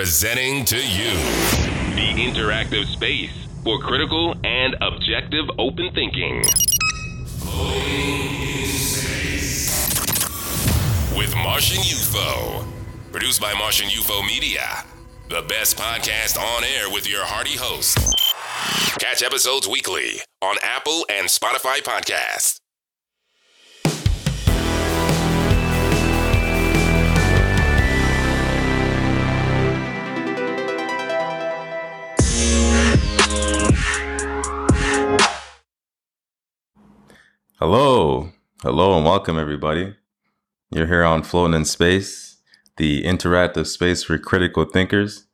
presenting to you the interactive space for critical and objective open thinking. Floating in Space with Martian UFO, produced by Martian UFO Media, the best podcast on air with your hearty host. Catch episodes weekly on Apple and Spotify podcasts. Hello, and welcome, everybody. You're here on Floating in Space, the interactive space for critical thinkers,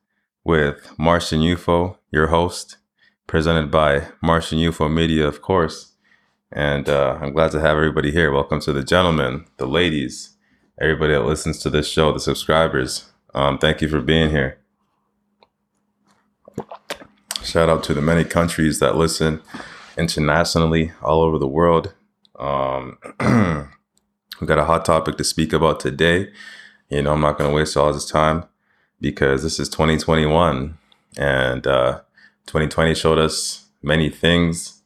with Martian UFO, your host, presented by Martian UFO Media, of course. And I'm glad to have everybody here. Welcome to the gentlemen, the ladies, everybody that listens to this show, the subscribers. Thank you for being here. Shout out to the many countries that listen internationally, all over the world. We've got a hot topic to speak about today. You know, I'm not going to waste all this time because this is 2021, and 2020 showed us many things.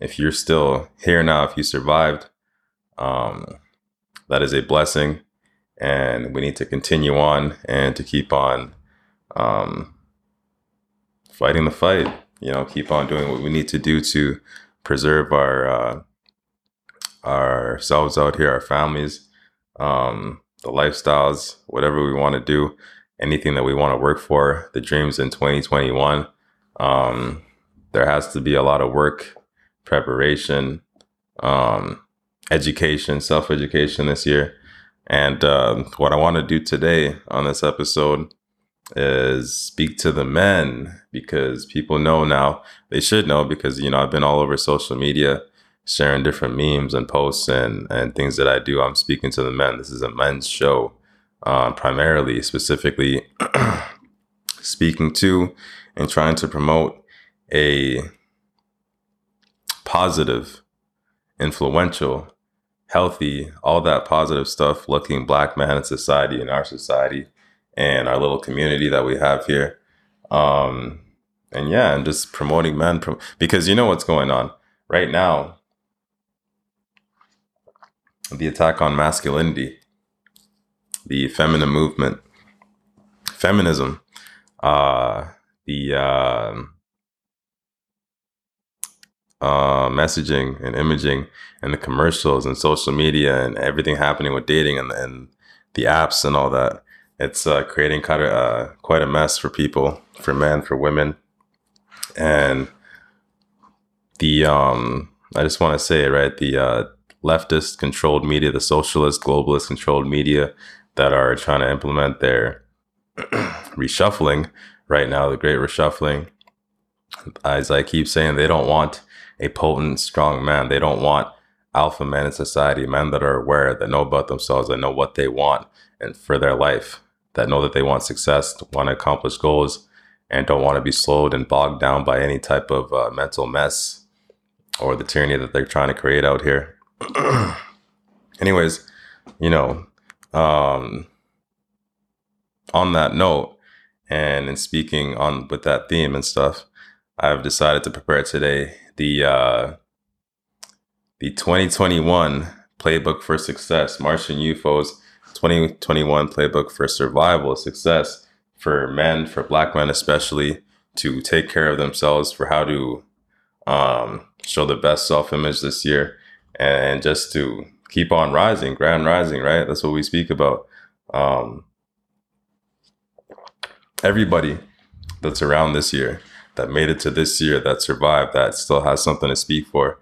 If you're still here now, if you survived, that is a blessing, and we need to continue on and to keep on fighting the fight. You know, keep on doing what we need to do to preserve ourselves out here, our families, the lifestyles, whatever we want to do, anything that we want to work for, the dreams in 2021. There has to be a lot of work, preparation, education, self-education this year. And what I want to do today on this episode is speak to the men, because people know now, they should know, because, you know, I've been all over social media sharing different memes and posts and things that I do. I'm speaking to the men. This is a men's show, primarily, specifically speaking to and trying to promote a positive, influential, healthy, all that positive stuff looking Black man in society, in our society, and our little community that we have here. And yeah, and just promoting men, because you know what's going on right now. The attack on masculinity, the feminine movement, feminism, the messaging and imaging and the commercials and social media and everything happening with dating and the apps and all that. It's creating quite a mess for people, for men, for women. And the I just want to say, right, the leftist controlled media, the socialist globalist controlled media that are trying to implement their reshuffling right now, the great reshuffling. As I keep saying, they don't want a potent, strong man. They don't want alpha men in society, men that are aware, that know about themselves, that know what they want and for their life, that know that they want success, want to accomplish goals, and don't want to be slowed and bogged down by any type of mental mess or the tyranny that they're trying to create out here. Anyways, you know, on that note, and in speaking on with that theme and stuff, I've decided to prepare today the 2021 Playbook for Success, Martian UFO's 2021 Playbook for Survival, Success for men, for Black men especially, to take care of themselves, for how to show the best self-image this year, and just to keep on rising, grand rising, right? That's what we speak about. Everybody that's around this year, that made it to this year, that survived, that still has something to speak for,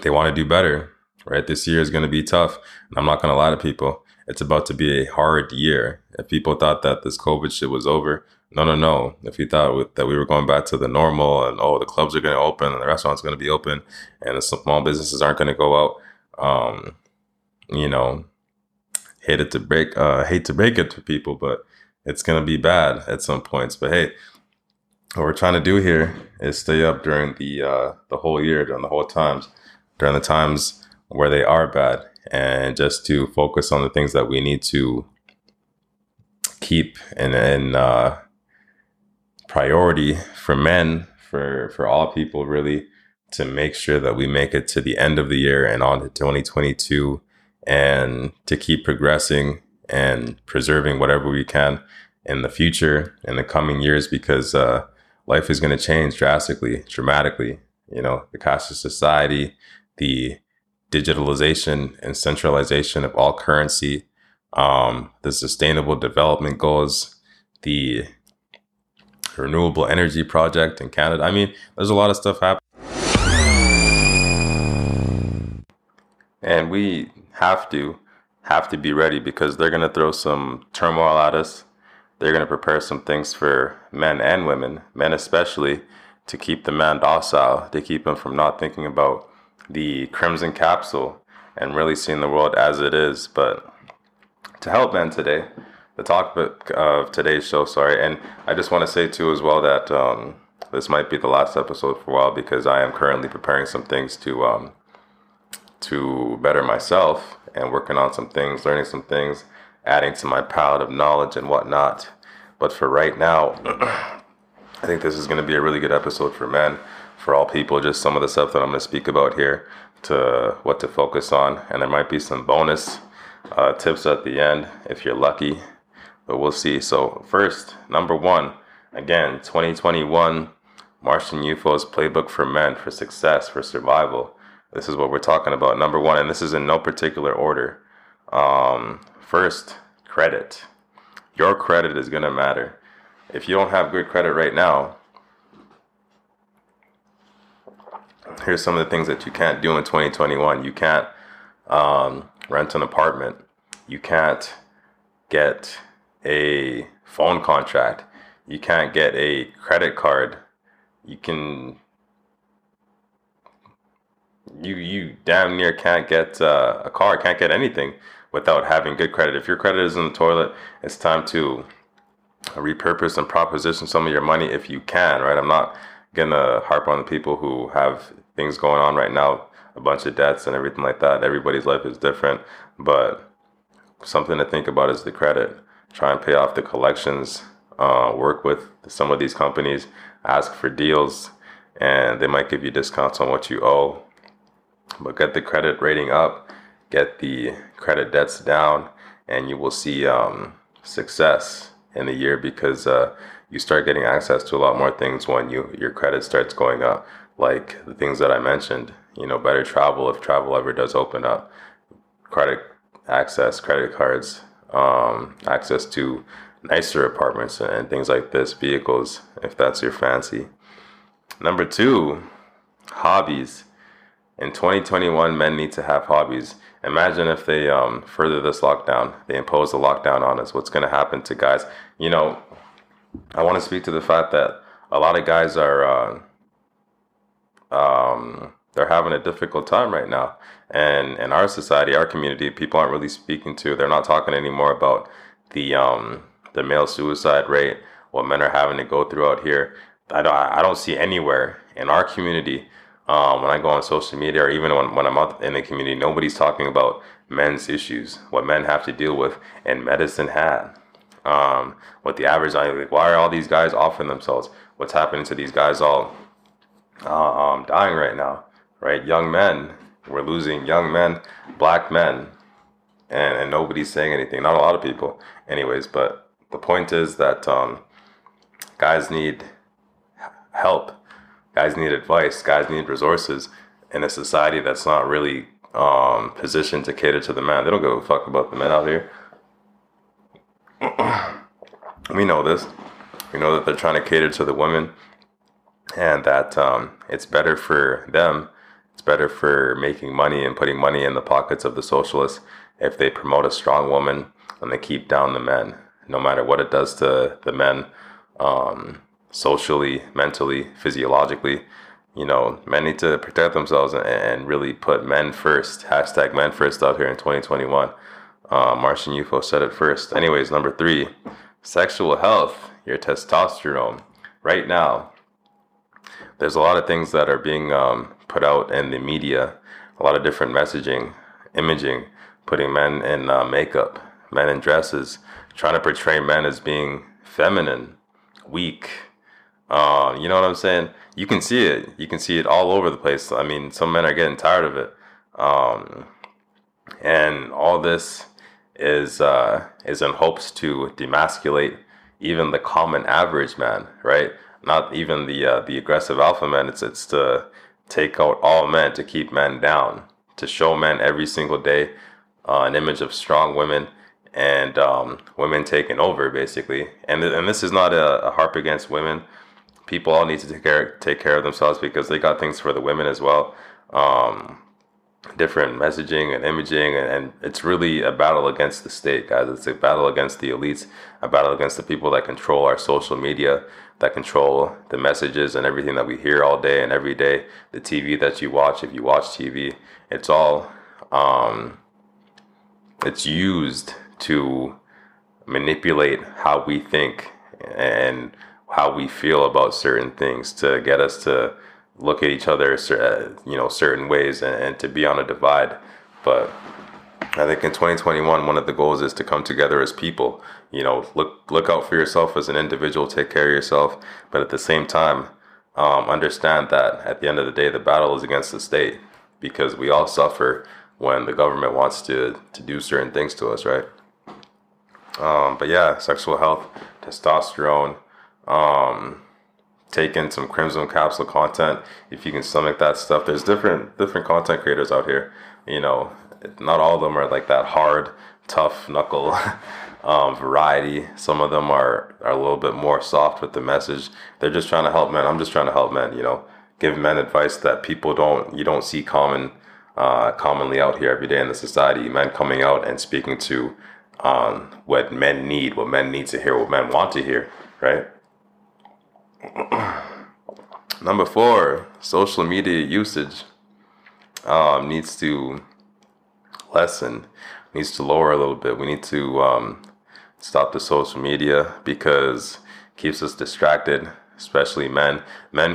they want to do better, right? This year is going to be tough, and I'm not going to lie to people. It's about to be a hard year. If people thought that this COVID shit was over, no. If you thought that we were going back to the normal, and oh, the clubs are going to open and the restaurants are going to be open and the small businesses aren't going to go out, you know, hate to break it to people, but it's going to be bad at some points. But hey, what we're trying to do here is stay up during the whole year, during the whole times, during the times where they are bad, and just to focus on the things that we need to keep and priority for men, for all people really, to make sure that we make it to the end of the year and on to 2022, and to keep progressing and preserving whatever we can in the future, in the coming years, because life is going to change drastically, dramatically. You know, the cashless society, the digitalization and centralization of all currency, the sustainable development goals, the renewable energy project in Canada. I mean, there's a lot of stuff happening. And we have to be ready, because they're going to throw some turmoil at us. They're going to prepare some things for men and women, men especially, to keep the man docile, to keep him from not thinking about the crimson capsule and really seeing the world as it is. But to help men today, the topic of today's show, and I just want to say too as well that this might be the last episode for a while, because I am currently preparing some things to better myself, and working on some things, learning some things, adding to my pile of knowledge and whatnot. But for right now, I think this is going to be a really good episode for men, for all people, just some of the stuff that I'm going to speak about here, to what to focus on. And there might be some bonus tips at the end if you're lucky, but we'll see. So first, number one, again, 2021 Martian UFO's Playbook for Men, for Success, for Survival. This is what we're talking about. Number one, and this is in no particular order. First, credit. Your credit is going to matter. If you don't have good credit right now, here's some of the things that you can't do in 2021. You can't rent an apartment. You can't get a phone contract. You can't get a credit card. You damn near can't get a car, can't get anything without having good credit. If your credit is in the toilet, it's time to repurpose and proposition some of your money if you can, right? I'm not going to harp on the people who have things going on right now, a bunch of debts and everything like that. Everybody's life is different, but something to think about is the credit. Try and pay off the collections, work with some of these companies, ask for deals, and they might give you discounts on what you owe. But get the credit rating up, get the credit debts down, and you will see success in the year, because you start getting access to a lot more things when your credit starts going up, like the things that I mentioned. You know, better travel if travel ever does open up, credit access, credit cards, access to nicer apartments and things like this, vehicles if that's your fancy. Number two, hobbies. In 2021, men need to have hobbies. Imagine if they further this lockdown, they impose the lockdown on us. What's going to happen to guys? You know, I want to speak to the fact that a lot of guys are, they're having a difficult time right now. And in our society, our community, people aren't really speaking to, they're not talking anymore about the male suicide rate, what men are having to go through out here. I don't see anywhere in our community. When I go on social media, or even when I'm out in the community, nobody's talking about men's issues, what men have to deal with, and Medicine Hat. What the average, why are all these guys offering themselves? What's happening to these guys all dying right now, right? Young men, we're losing young men, black men, and nobody's saying anything. Not a lot of people anyways, but the point is that guys need help. Guys need advice, guys need resources in a society that's not really positioned to cater to the man. They don't give a fuck about the men out here. We know this. We know that they're trying to cater to the women, and that it's better for them. It's better for making money and putting money in the pockets of the socialists if they promote a strong woman and they keep down the men, no matter what it does to the men. Socially, mentally, physiologically, you know, men need to protect themselves and really put men first. Hashtag men first out here in 2021. Martian UFO said it first. Anyways, number three, sexual health, your testosterone. Right now, there's a lot of things that are being put out in the media, a lot of different messaging, imaging, putting men in makeup, men in dresses, trying to portray men as being feminine, weak. You know what I'm saying? You can see it. You can see it all over the place. I mean, some men are getting tired of it. And all this is in hopes to demasculate even the common average man, right? Not even the aggressive alpha man. It's to take out all men, to keep men down, to show men every single day an image of strong women and women taking over, basically. And this is not a harp against women. People all need to take care of themselves, because they got things for the women as well. Different messaging and imaging, and it's really a battle against the state, guys. It's a battle against the elites, a battle against the people that control our social media, that control the messages and everything that we hear all day and every day. The TV that you watch, if you watch TV, it's all it's used to manipulate how we think and how we feel about certain things, to get us to look at each other, you know, certain ways, and to be on a divide. But I think in 2021, one of the goals is to come together as people. You know, look out for yourself as an individual, take care of yourself, but at the same time, understand that at the end of the day, the battle is against the state, because we all suffer when the government wants to do certain things to us, right? But yeah, sexual health, testosterone, take in some Crimson Capsule content if you can stomach that stuff. There's different content creators out here, you know. Not all of them are like that hard, tough knuckle variety. Some of them are a little bit more soft with the message. They're just trying to help men. I'm just trying to help men, you know, give men advice that people don't see commonly out here every day in the society. Men coming out and speaking to what men need, what men need to hear, what men want to hear, right? Number 4, social media usage needs to lessen, needs to lower a little bit. We need to stop the social media, because it keeps us distracted, especially men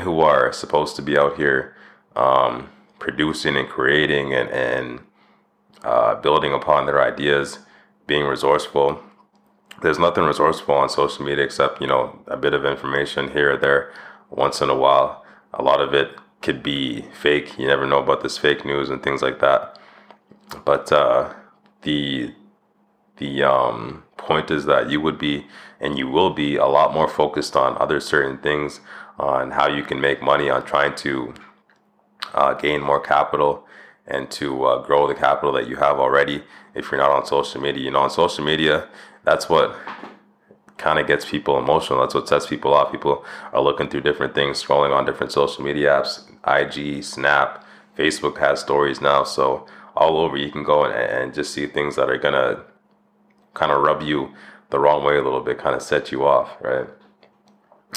who are supposed to be out here producing and creating and building upon their ideas, being resourceful. There's nothing resourceful on social media except, you know, a bit of information here or there once in a while. A lot of it could be fake. You never know about this fake news and things like that. But the point is that you would be, and you will be, a lot more focused on other certain things, on how you can make money, on trying to gain more capital, and to grow the capital that you have already if you're not on social media. You know, on social media, that's what kind of gets people emotional. That's what sets people off. People are looking through different things, scrolling on different social media apps, IG, Snap, Facebook has stories now. So all over you can go and just see things that are going to kind of rub you the wrong way a little bit, kind of set you off, right?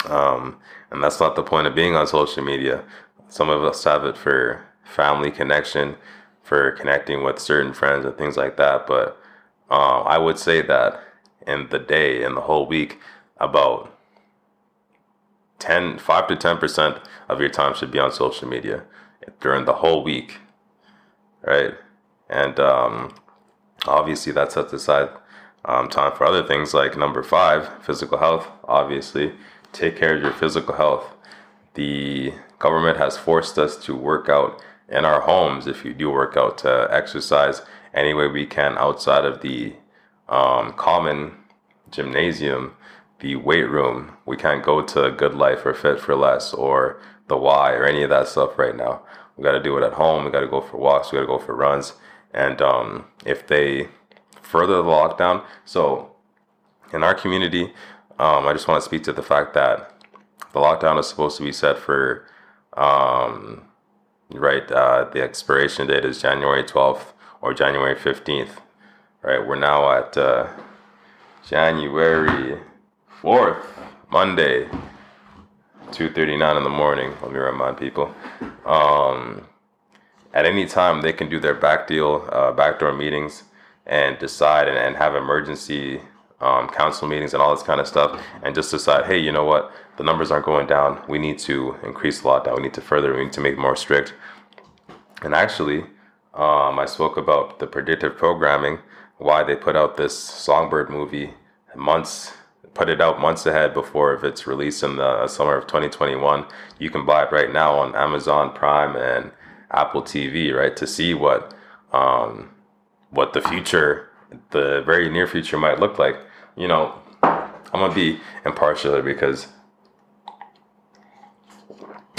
And that's not the point of being on social media. Some of us have it for family connection, for connecting with certain friends and things like that. But I would say that in the day, in the whole week, about 5 to 10% of your time should be on social media during the whole week, right? And obviously that sets aside time for other things, like number 5, physical health. Obviously, take care of your physical health. The government has forced us to work out in our homes, if you do work out, to exercise any way we can outside of the common gymnasium, the weight room. We can't go to Good Life or Fit for Less or the Y or any of that stuff right now. We got to do it at home. We got to go for walks. We got to go for runs. And if they further the lockdown, so in our community, I just want to speak to the fact that the lockdown is supposed to be set for the expiration date is January 12th or January 15th. Right, we're now at January 4th, Monday, 2:39 in the morning. Let me remind people. At any time, they can do their backdoor meetings, and decide and have emergency council meetings and all this kind of stuff, and just decide, hey, you know what? The numbers aren't going down. We need to increase the lockdown. We need to make it more strict. And actually, I spoke about the predictive programming, why they put out this Songbird movie months, put it out months ahead before if it's released in the summer of 2021. You can buy it right now on Amazon Prime and Apple TV, right, to see what the future, the very near future might look like. You know, I'm going to be impartial because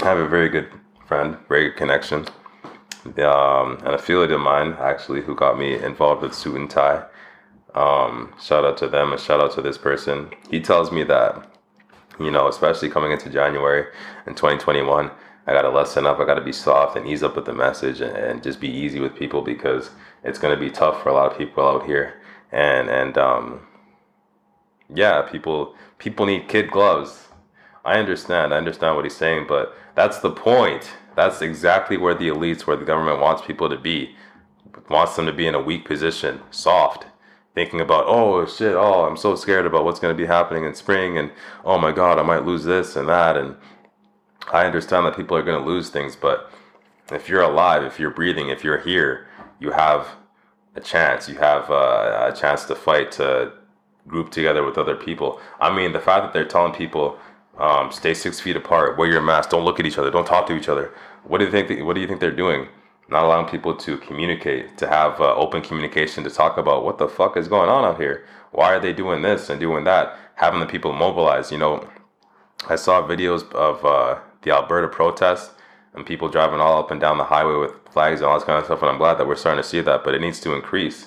I have a very good friend, very good connection, an affiliate of mine, actually, who got me involved with Suit and Tie. Shout out to them and shout out to this person. He tells me that, you know, especially coming into January in 2021, I got to lessen up. I got to be soft and ease up with the message and just be easy with people because it's going to be tough for a lot of people out here. And people need kid gloves. I understand what he's saying, but that's the point. That's exactly where the elites, where the government wants people to be, wants them to be in a weak position, soft, thinking about, oh shit, oh, I'm so scared about what's going to be happening in spring, and oh my God, I might lose this and that. And I understand that people are going to lose things, but if you're alive, if you're breathing, if you're here, you have a chance. You have a chance to fight, to group together with other people. I mean, the fact that they're telling people, stay 6 feet apart, wear your mask, don't look at each other, don't talk to each other. What do you think they're doing? Not allowing people to communicate, to have open communication, to talk about what the fuck is going on out here. Why are they doing this and doing that? Having the people mobilize. You know, I saw videos of the Alberta protests and people driving all up and down the highway with flags and all this kind of stuff. And I'm glad that we're starting to see that, but it needs to increase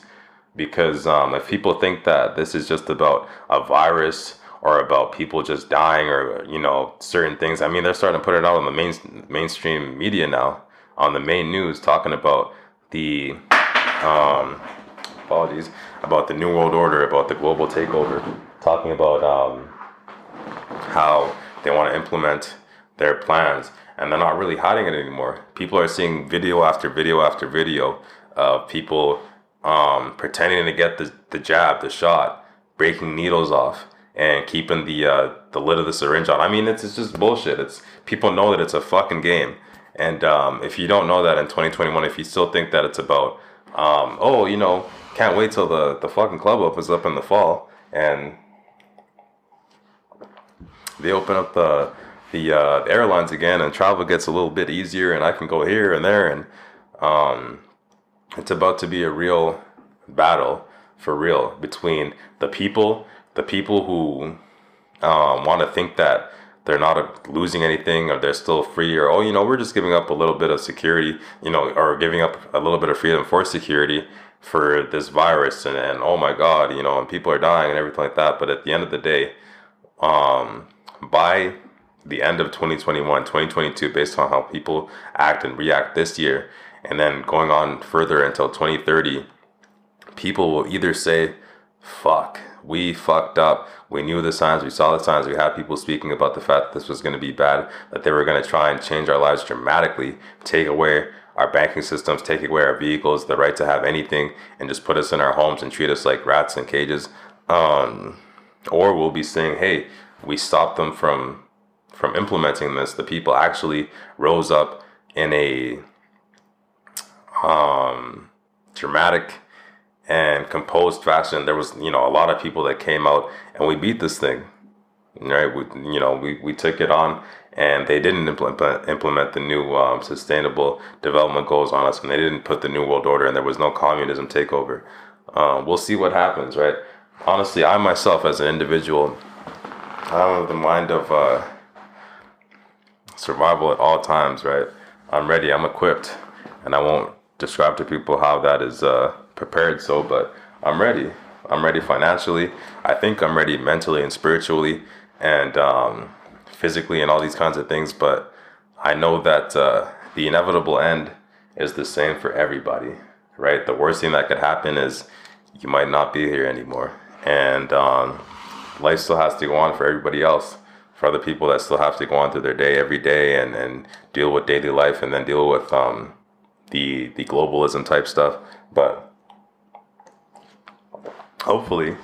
because if people think that this is just about a virus or about people just dying or, you know, certain things. I mean, they're starting to put it out on the mainstream media now, on the main news, talking about the, about the New World Order, about the global takeover, talking about how they want to implement their plans. And they're not really hiding it anymore. People are seeing video after video after video of people pretending to get the jab, the shot, breaking needles off, and keeping the lid of the syringe on. I mean, it's just bullshit. It's people know that it's a fucking game. And if you don't know that in 2021, if you still think that it's about, can't wait till the fucking club opens up in the fall, and they open up the airlines again, and travel gets a little bit easier, and I can go here and there, and it's about to be a real battle, for real, between the people. The people who want to think that they're not losing anything, or they're still free, or, oh, you know, we're just giving up a little bit of security, you know, or giving up a little bit of freedom for security for this virus, and oh my God, you know, and people are dying and everything like that. But at the end of the day, by the end of 2021, 2022, based on how people act and react this year, and then going on further until 2030, people will either say, fuck, we fucked up, we knew the signs, we saw the signs, we had people speaking about the fact that this was going to be bad, that they were going to try and change our lives dramatically, take away our banking systems, take away our vehicles, the right to have anything, and just put us in our homes and treat us like rats in cages. Or we'll be saying, hey, we stopped them from implementing this. The people actually rose up in a dramatic and composed fashion. There was, you know, a lot of people that came out, and we beat this thing, right? We took it on, and they didn't implement the new sustainable development goals on us, and they didn't put the New World Order, and there was no communism takeover. We'll see what happens, right? Honestly, I myself as an individual, I'm of the mind of survival at all times, right? I'm ready, I'm equipped, and I won't describe to people how that is prepared, so, but I'm ready financially. I think I'm ready mentally and spiritually and physically and all these kinds of things, but I know that the inevitable end is the same for everybody, right? The worst thing that could happen is you might not be here anymore, and life still has to go on for everybody else, for other people that still have to go on through their day every day and deal with daily life, and then deal with the globalism type stuff. But hopefully,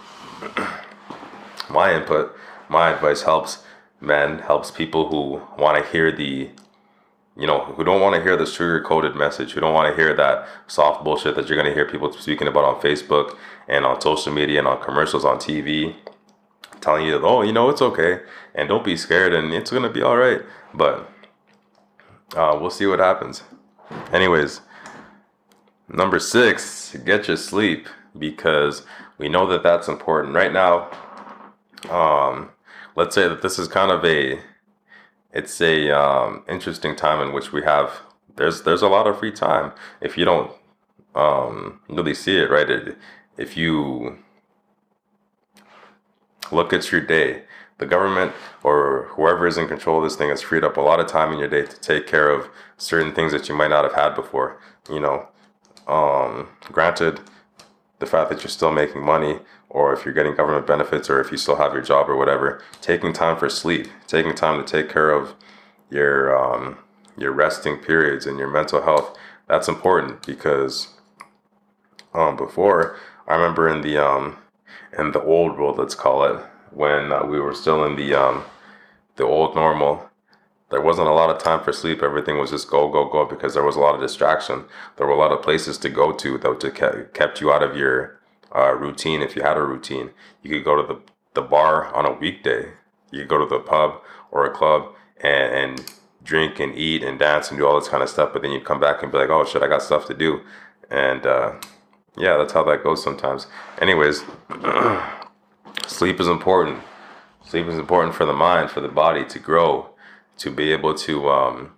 my input, my advice helps men, helps people who want to hear who don't want to hear the sugar-coated message, who don't want to hear that soft bullshit that you're going to hear people speaking about on Facebook and on social media and on commercials on TV telling you, oh, you know, it's okay, and don't be scared, and it's gonna be all right. But we'll see what happens. Anyways, number 6, get your sleep, because we know that that's important right now. Let's say that this is kind of an interesting time in which we have, there's a lot of free time. If you don't really see it, right? If you look at your day, the government or whoever is in control of this thing has freed up a lot of time in your day to take care of certain things that you might not have had before. You know, granted, the fact that you're still making money, or if you're getting government benefits, or if you still have your job or whatever, taking time for sleep, taking time to take care of your resting periods and your mental health, that's important. Because before, I remember in the old world, let's call it, when we were still in the old normal, there wasn't a lot of time for sleep. Everything was just go, go, go, because there was a lot of distraction. There were a lot of places to go to that kept you out of your routine. If you had a routine, you could go to the bar on a weekday. You could go to the pub or a club and drink and eat and dance and do all this kind of stuff. But then you come back and be like, oh shit, I got stuff to do. And yeah, that's how that goes sometimes. Anyways, sleep is important. Sleep is important for the mind, for the body to grow, to be able to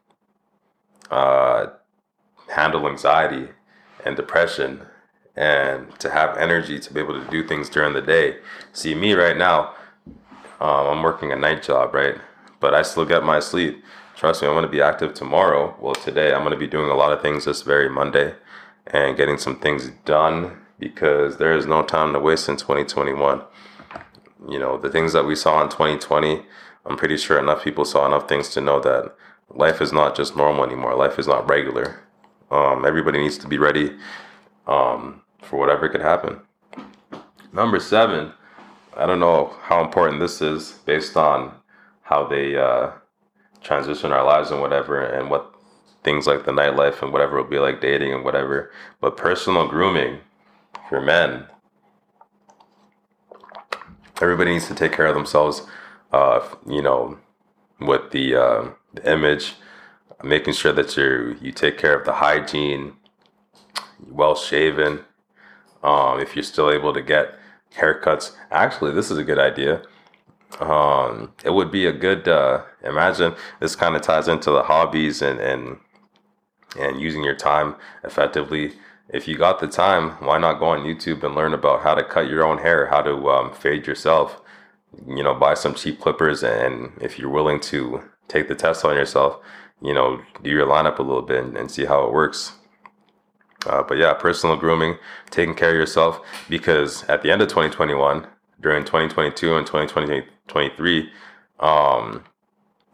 handle anxiety and depression, and to have energy to be able to do things during the day. See, me right now, I'm working a night job, right? But I still get my sleep. Trust me, I'm going to be active tomorrow. Well, today I'm going to be doing a lot of things this very Monday and getting some things done, because there is no time to waste in 2021. You know, the things that we saw in 2020, I'm pretty sure enough people saw enough things to know that life is not just normal anymore. Life is not regular. Everybody needs to be ready for whatever could happen. Number 7, I don't know how important this is based on how they transition our lives and whatever, and what things like the nightlife and whatever will be like, dating and whatever. But personal grooming for men. Everybody needs to take care of themselves. You know, with the image, making sure that you take care of the hygiene, well shaven. If you're still able to get haircuts, actually, this is a good idea. It would be a good, imagine this kind of ties into the hobbies and using your time effectively. If you got the time, why not go on YouTube and learn about how to cut your own hair, how to fade yourself. You know, buy some cheap clippers, and if you're willing to take the test on yourself, you know, do your lineup a little bit and see how it works. But yeah, personal grooming, taking care of yourself, because at the end of 2021, during 2022 and 2023,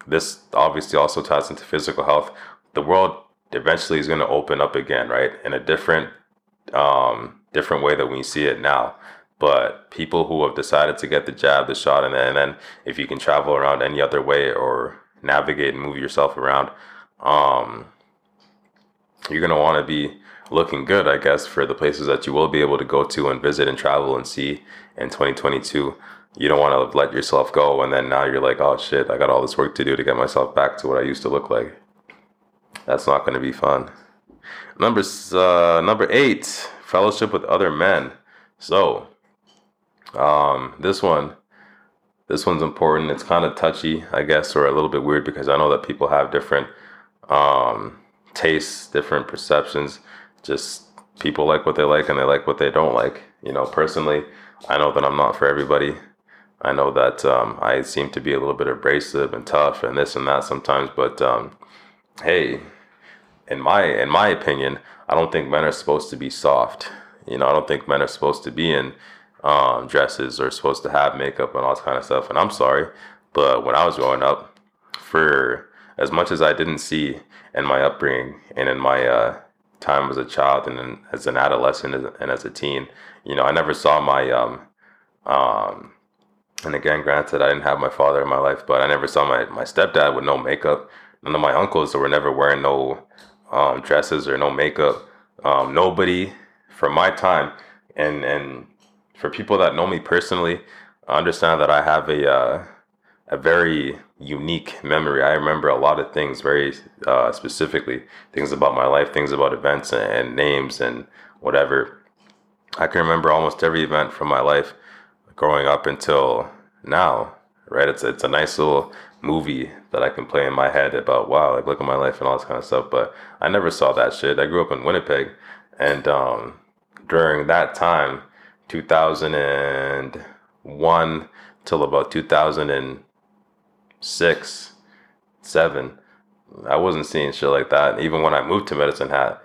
this obviously also ties into physical health. The world eventually is going to open up again, right? In a different way that we see it now. But people who have decided to get the jab, the shot, and then if you can travel around any other way or navigate and move yourself around, you're going to want to be looking good, I guess, for the places that you will be able to go to and visit and travel and see in 2022. You don't want to let yourself go, and then now you're like, oh shit, I got all this work to do to get myself back to what I used to look like. That's not going to be fun. Number 8, fellowship with other men. So, this one's important. It's kind of touchy, I guess, or a little bit weird, because I know that people have different tastes, different perceptions. Just people like what they like, and they like what they don't like. You know, personally, I know that I'm not for everybody. I know that I seem to be a little bit abrasive and tough and this and that sometimes, but hey, in my opinion, I don't think men are supposed to be soft. You know, I don't think men are supposed to be in dresses, are supposed to have makeup and all that kind of stuff. And I'm sorry, but when I was growing up, for as much as I didn't see in my upbringing and in my time as a child and then as an adolescent and as a teen, you know, I never saw my and again, granted, I didn't have my father in my life, but I never saw my stepdad with no makeup. None of my uncles were never wearing no dresses or no makeup. Nobody from my time, and for people that know me personally, understand that I have a very unique memory. I remember a lot of things very specifically, things about my life, things about events and names and whatever. I can remember almost every event from my life growing up until now, right? It's a nice little movie that I can play in my head about, wow, like, look at my life and all this kind of stuff. But I never saw that shit. I grew up in Winnipeg, and during that time, 2001 till about 2006, 2007, I wasn't seeing shit like that. Even when I moved to Medicine Hat,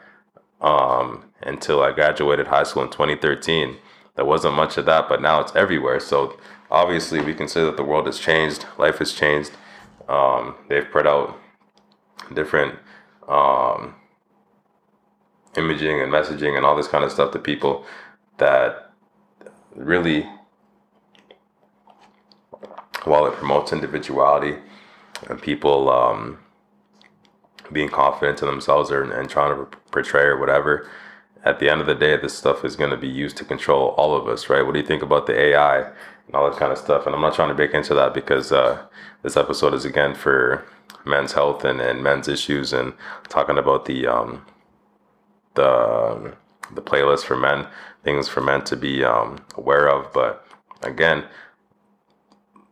until I graduated high school in 2013, there wasn't much of that, but now it's everywhere. So obviously we can say that the world has changed, life has changed. They've put out different imaging and messaging and all this kind of stuff to people that really, while it promotes individuality and people being confident in themselves and trying to portray or whatever, at the end of the day, this stuff is going to be used to control all of us, right? What do you think about the AI and all that kind of stuff? And I'm not trying to break into that because this episode is, again, for men's health and men's issues, and talking about the playlist for men, things for men to be aware of. But again,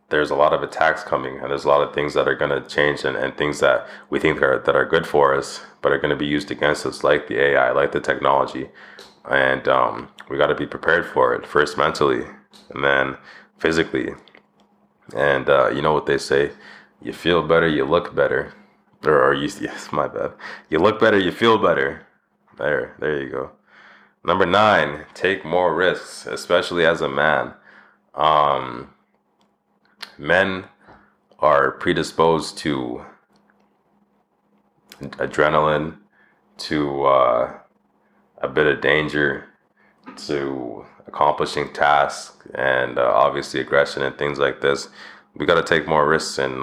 there's a lot of attacks coming, and there's a lot of things that are going to change, and things that we think that are good for us, but are going to be used against us, like the AI, like the technology. And we got to be prepared for it, first mentally, and then physically. And you know what they say, you feel better, you look better. You look better, you feel better. There you go. Number 9, take more risks, especially as a man. Men are predisposed to adrenaline, to a bit of danger, to accomplishing tasks, and obviously aggression and things like this. We got to take more risks in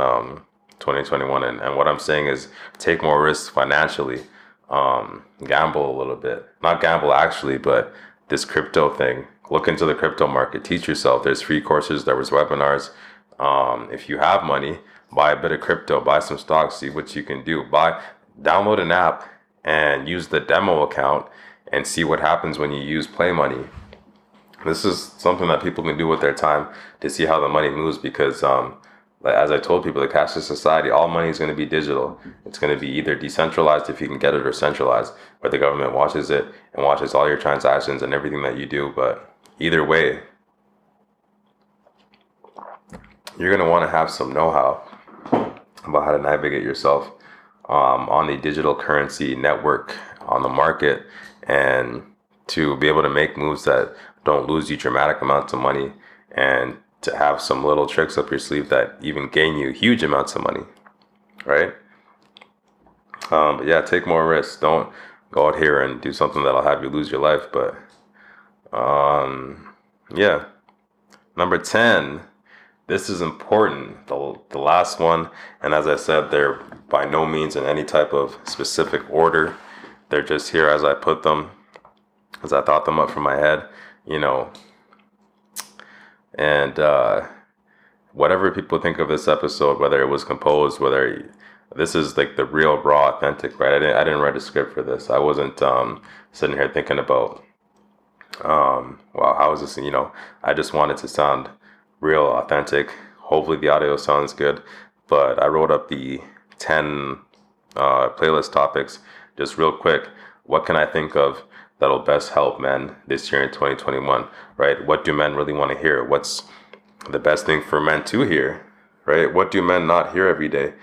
2021, and what I'm saying is take more risks financially. Gamble a little bit. Not gamble actually, but this crypto thing. Look into the crypto market. Teach yourself. There's free courses. There was webinars. If you have money, buy a bit of crypto, buy some stocks, see what you can do. Download an app and use the demo account and see what happens when you use play money. This is something that people can do with their time to see how the money moves, because as I told people, the cashless society, all money is going to be digital. It's going to be either decentralized if you can get it, or centralized where the government watches it and watches all your transactions and everything that you do. But either way, you're going to want to have some know-how about how to navigate yourself on the digital currency network, on the market, and to be able to make moves that don't lose you dramatic amounts of money, and to have some little tricks up your sleeve that even gain you huge amounts of money, right? But yeah, take more risks. Don't go out here and do something that'll have you lose your life. But yeah, number 10. This is important, the last one, and as I said, they're by no means in any type of specific order. They're just here as I put them, as I thought them up from my head, you know. And whatever people think of this episode, whether it was composed, this is like the real, raw, authentic, right? I didn't write a script for this. I wasn't sitting here thinking about, wow, how is this, you know? I just wanted to sound real, authentic. Hopefully the audio sounds good. But I wrote up the 10 playlist topics just real quick. What can I think of that'll best help men this year in 2021, right? What do men really want to hear? What's the best thing for men to hear, right? What do men not hear every day?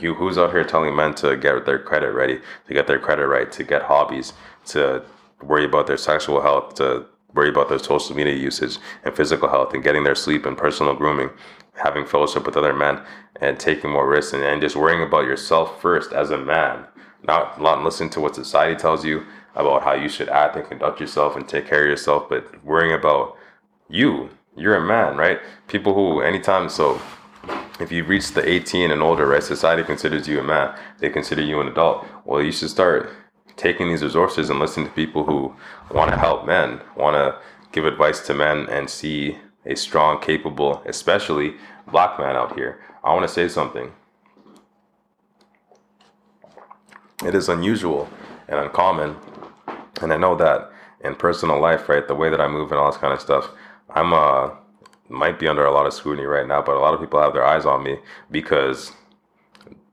Who's out here telling men to get their credit ready, to get their credit right, to get hobbies, to worry about their sexual health, to worry about their social media usage and physical health and getting their sleep and personal grooming, having fellowship with other men and taking more risks, and just worrying about yourself first as a man, not listening to what society tells you about how you should act and conduct yourself and take care of yourself, but worrying about you. You're a man, right? People who anytime, so if you reach the 18 and older, right, society considers you a man. They consider you an adult. Well, you should start taking these resources and listening to people who want to help men, want to give advice to men, and see a strong, capable, especially black man out here. I want to say something. It is unusual and uncommon, and I know that in personal life, right, the way that I move and all this kind of stuff, I'm might be under a lot of scrutiny right now, but a lot of people have their eyes on me because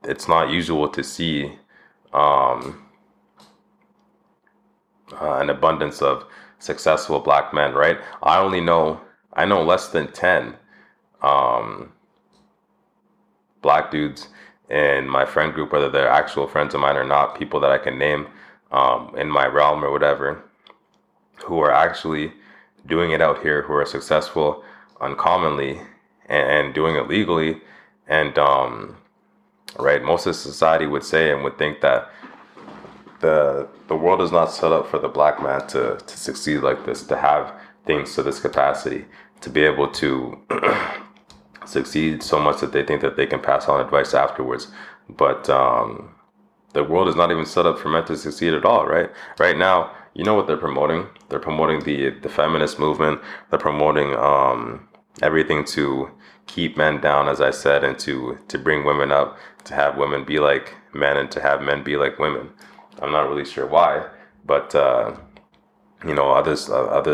it's not usual to see an abundance of successful black men, right? I know less than 10 black dudes in my friend group, whether they're actual friends of mine or not, people that I can name in my realm or whatever, who are actually doing it out here, who are successful uncommonly and doing it legally. And right, most of society would say and would think that the world is not set up for the black man to succeed like this, to have things to this capacity, to be able to succeed so much that they think that they can pass on advice afterwards. But the world is not even set up for men to succeed at all, right? Right now, you know what they're promoting? They're promoting the feminist movement. They're promoting everything to keep men down, as I said, and to bring women up, to have women be like men and to have men be like women. I'm not really sure why, but other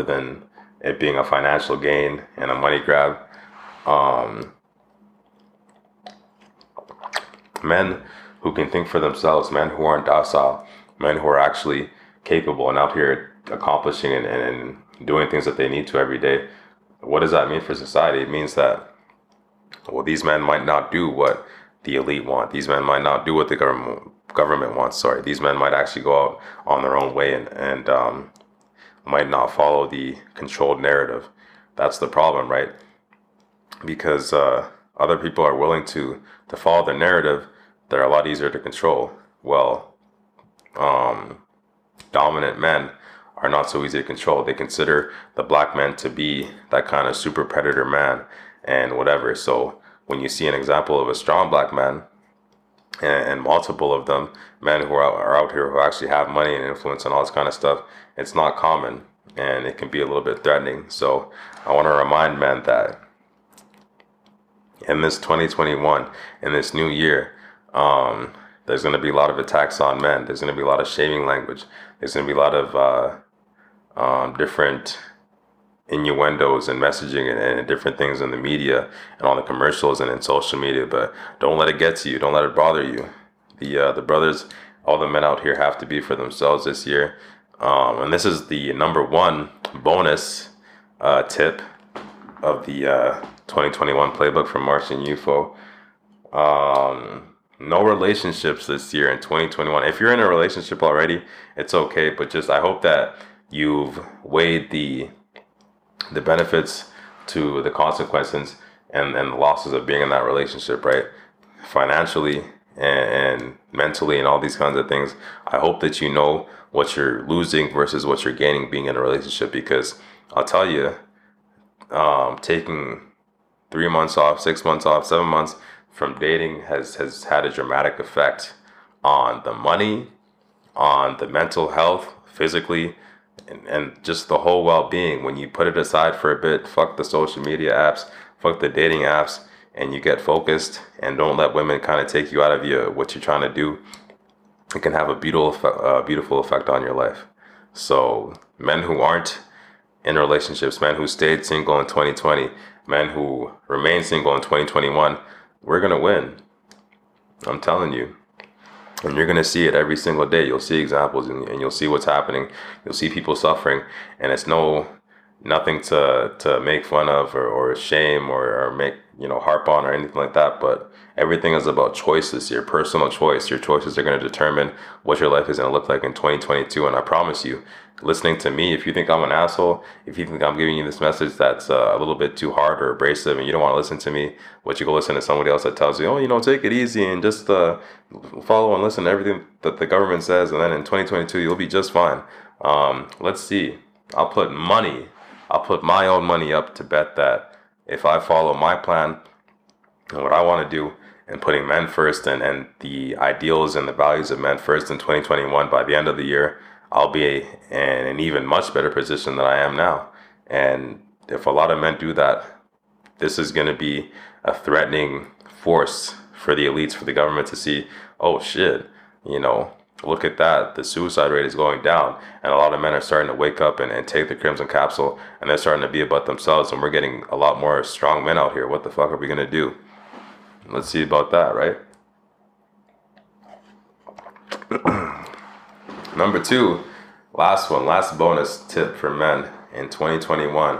than it being a financial gain and a money grab, men who can think for themselves, men who aren't docile, men who are actually capable and out here accomplishing and doing things that they need to every day. What does that mean for society? It means that, well, these men might not do what the elite want. These men might not do what the government wants. Sorry, these men might actually go out on their own way and might not follow the controlled narrative. That's the problem, right? Because other people are willing to follow the narrative. They're a lot easier to control. Well, dominant men are not so easy to control. They consider the black man to be that kind of super predator man and whatever. So when you see an example of a strong black man and multiple of them, men who are out here who actually have money and influence and all this kind of stuff, it's not common and it can be a little bit threatening. So I want to remind men that in this 2021, in this new year, there's going to be a lot of attacks on men. There's going to be a lot of shaming language. There's going to be a lot of different innuendos and messaging and different things in the media and on the commercials and in social media. But don't let it get to you. Don't let it bother you. The brothers, all the men out here have to be for themselves this year. And this is the number one bonus tip of the 2021 playbook from Martian UFO. No relationships this year in 2021. If you're in a relationship already, it's okay, but just I hope that you've weighed the benefits to the consequences and the losses of being in that relationship, right? Financially and mentally and all these kinds of things. I hope that you know what you're losing versus what you're gaining being in a relationship, because I'll tell you, taking 3 months off, 6 months off, 7 months from dating has had a dramatic effect on the money, on the mental health, physically, and just the whole well-being. When you put it aside for a bit, fuck the social media apps, fuck the dating apps, and you get focused and don't let women kind of take you out of what you're trying to do, it can have a beautiful effect on your life. So men who aren't in relationships, men who stayed single in 2020, men who remain single in 2021, we're going to win. I'm telling you. And you're going to see it every single day. You'll see examples and you'll see what's happening. You'll see people suffering. And it's nothing to make fun of or shame or make, harp on or anything like that. But everything is about choices, your personal choice. Your choices are going to determine what your life is going to look like in 2022. And I promise you, listening to me, if you think I'm an asshole, if you think I'm giving you this message that's a little bit too hard or abrasive and you don't want to listen to me, but you go listen to somebody else that tells you, take it easy and just follow and listen to everything that the government says, and then in 2022 you'll be just fine. Let's see. I'll put my own money up to bet that if I follow my plan and what I want to do, and putting men first and the ideals and the values of men first in 2021, by the end of the year, I'll be in an even much better position than I am now. And if a lot of men do that, this is going to be a threatening force for the elites, for the government to see, oh shit, you know, look at that, the suicide rate is going down, and a lot of men are starting to wake up and take the Crimson Capsule, and they're starting to be about themselves, and we're getting a lot more strong men out here. What the fuck are we going to do? Let's see about that, right? Number two, last bonus tip for men in 2021.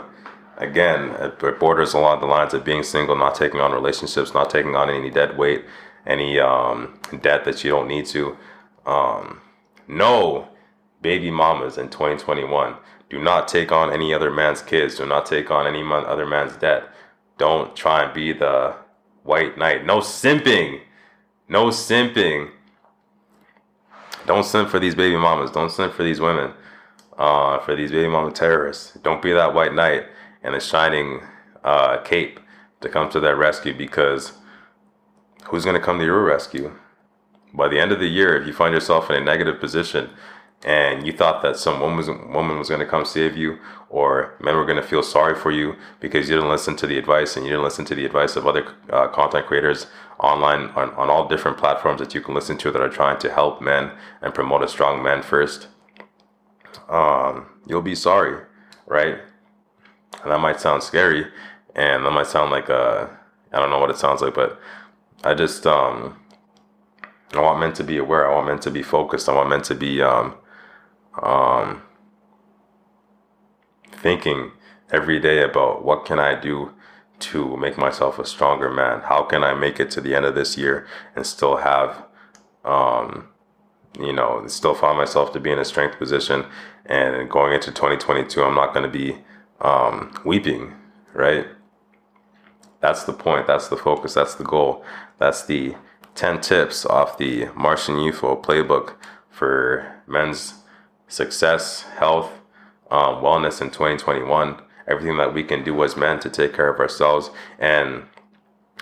Again, it borders along the lines of being single, not taking on relationships, not taking on any dead weight, any debt that you don't need to. No baby mamas in 2021. Do not take on any other man's kids. Do not take on any other man's debt. Don't try and be the white knight. No simping. No simping. Don't simp for these baby mamas. Don't simp for these women. For these baby mama terrorists. Don't be that white knight and a shining cape to come to their rescue, because who's going to come to your rescue? By the end of the year, if you find yourself in a negative position and you thought that some woman was going to come save you, or men were going to feel sorry for you because you didn't listen to the advice, and you didn't listen to the advice of other content creators online on all different platforms that you can listen to that are trying to help men and promote a strong man first, you'll be sorry, right? And that might sound scary, and that might sound like I don't know what it sounds like, but I just... I want men to be aware. I want men to be focused. I want men to be thinking every day about, what can I do to make myself a stronger man? How can I make it to the end of this year and still have, still find myself to be in a strength position? And going into 2022, I'm not going to be weeping, right? That's the point. That's the focus. That's the goal. That's the 10 tips off the Martian UFO playbook for men's success, health, wellness in 2021. Everything that we can do as men to take care of ourselves. And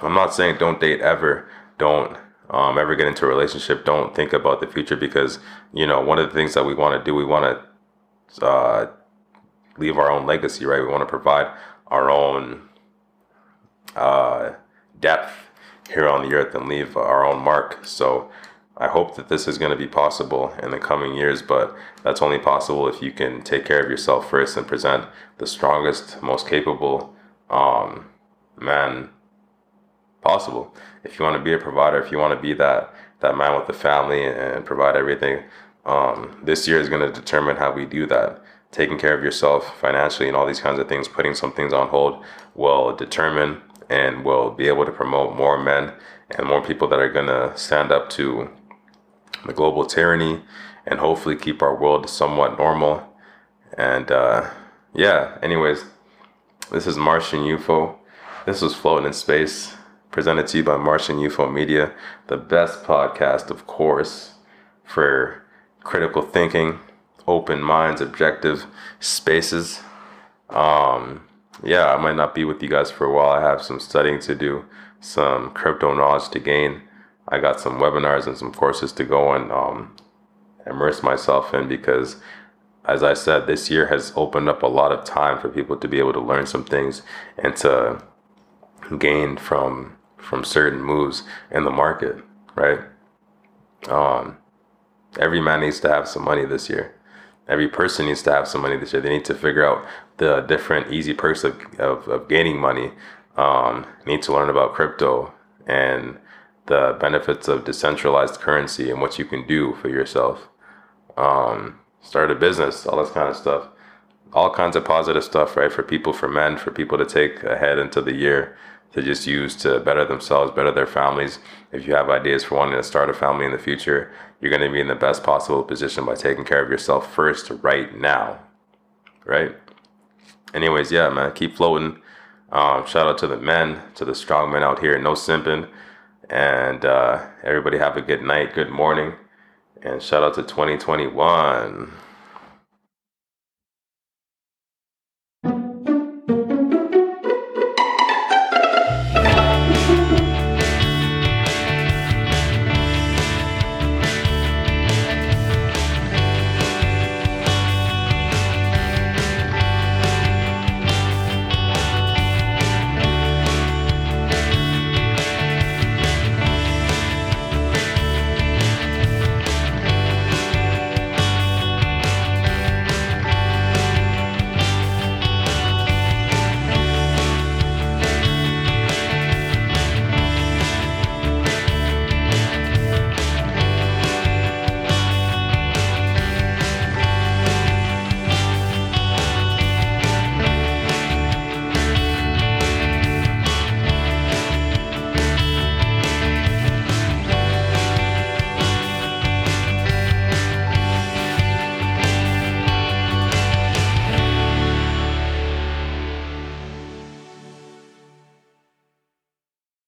I'm not saying don't date ever. Don't ever get into a relationship. Don't think about the future, because, one of the things that we want to do, we want to leave our own legacy, right? We want to provide our own depth here on the earth and leave our own mark. So I hope that this is going to be possible in the coming years, but that's only possible if you can take care of yourself first and present the strongest, most capable man possible. If you want to be a provider, if you want to be that man with the family and provide everything, this year is going to determine how we do that. Taking care of yourself financially and all these kinds of things, putting some things on hold, will determine and will be able to promote more men and more people that are going to stand up to the global tyranny and hopefully keep our world somewhat normal. And anyways, this is Martian UFO. This was Floating in Space, presented to you by Martian UFO Media, the best podcast, of course, for critical thinking, open minds, objective spaces. I might not be with you guys for a while. I have some studying to do, some crypto knowledge to gain. I got some webinars and some courses to go and immerse myself in, because, as I said, this year has opened up a lot of time for people to be able to learn some things and to gain from certain moves in the market, right? Every man needs to have some money this year. Every person needs to have some money this year. They need to figure out the different easy perks of gaining money. Need to learn about crypto and the benefits of decentralized currency and what you can do for yourself. Start a business, all this kind of stuff. All kinds of positive stuff, right? For people, for men, for people to take ahead into the year, to just use to better themselves, better their families. If you have ideas for wanting to start a family in the future, you're going to be in the best possible position by taking care of yourself first right now, right? Anyways, man, keep floating. Shout out to the men, to the strong men out here. No simping. And everybody have a good night, good morning. And shout out to 2021.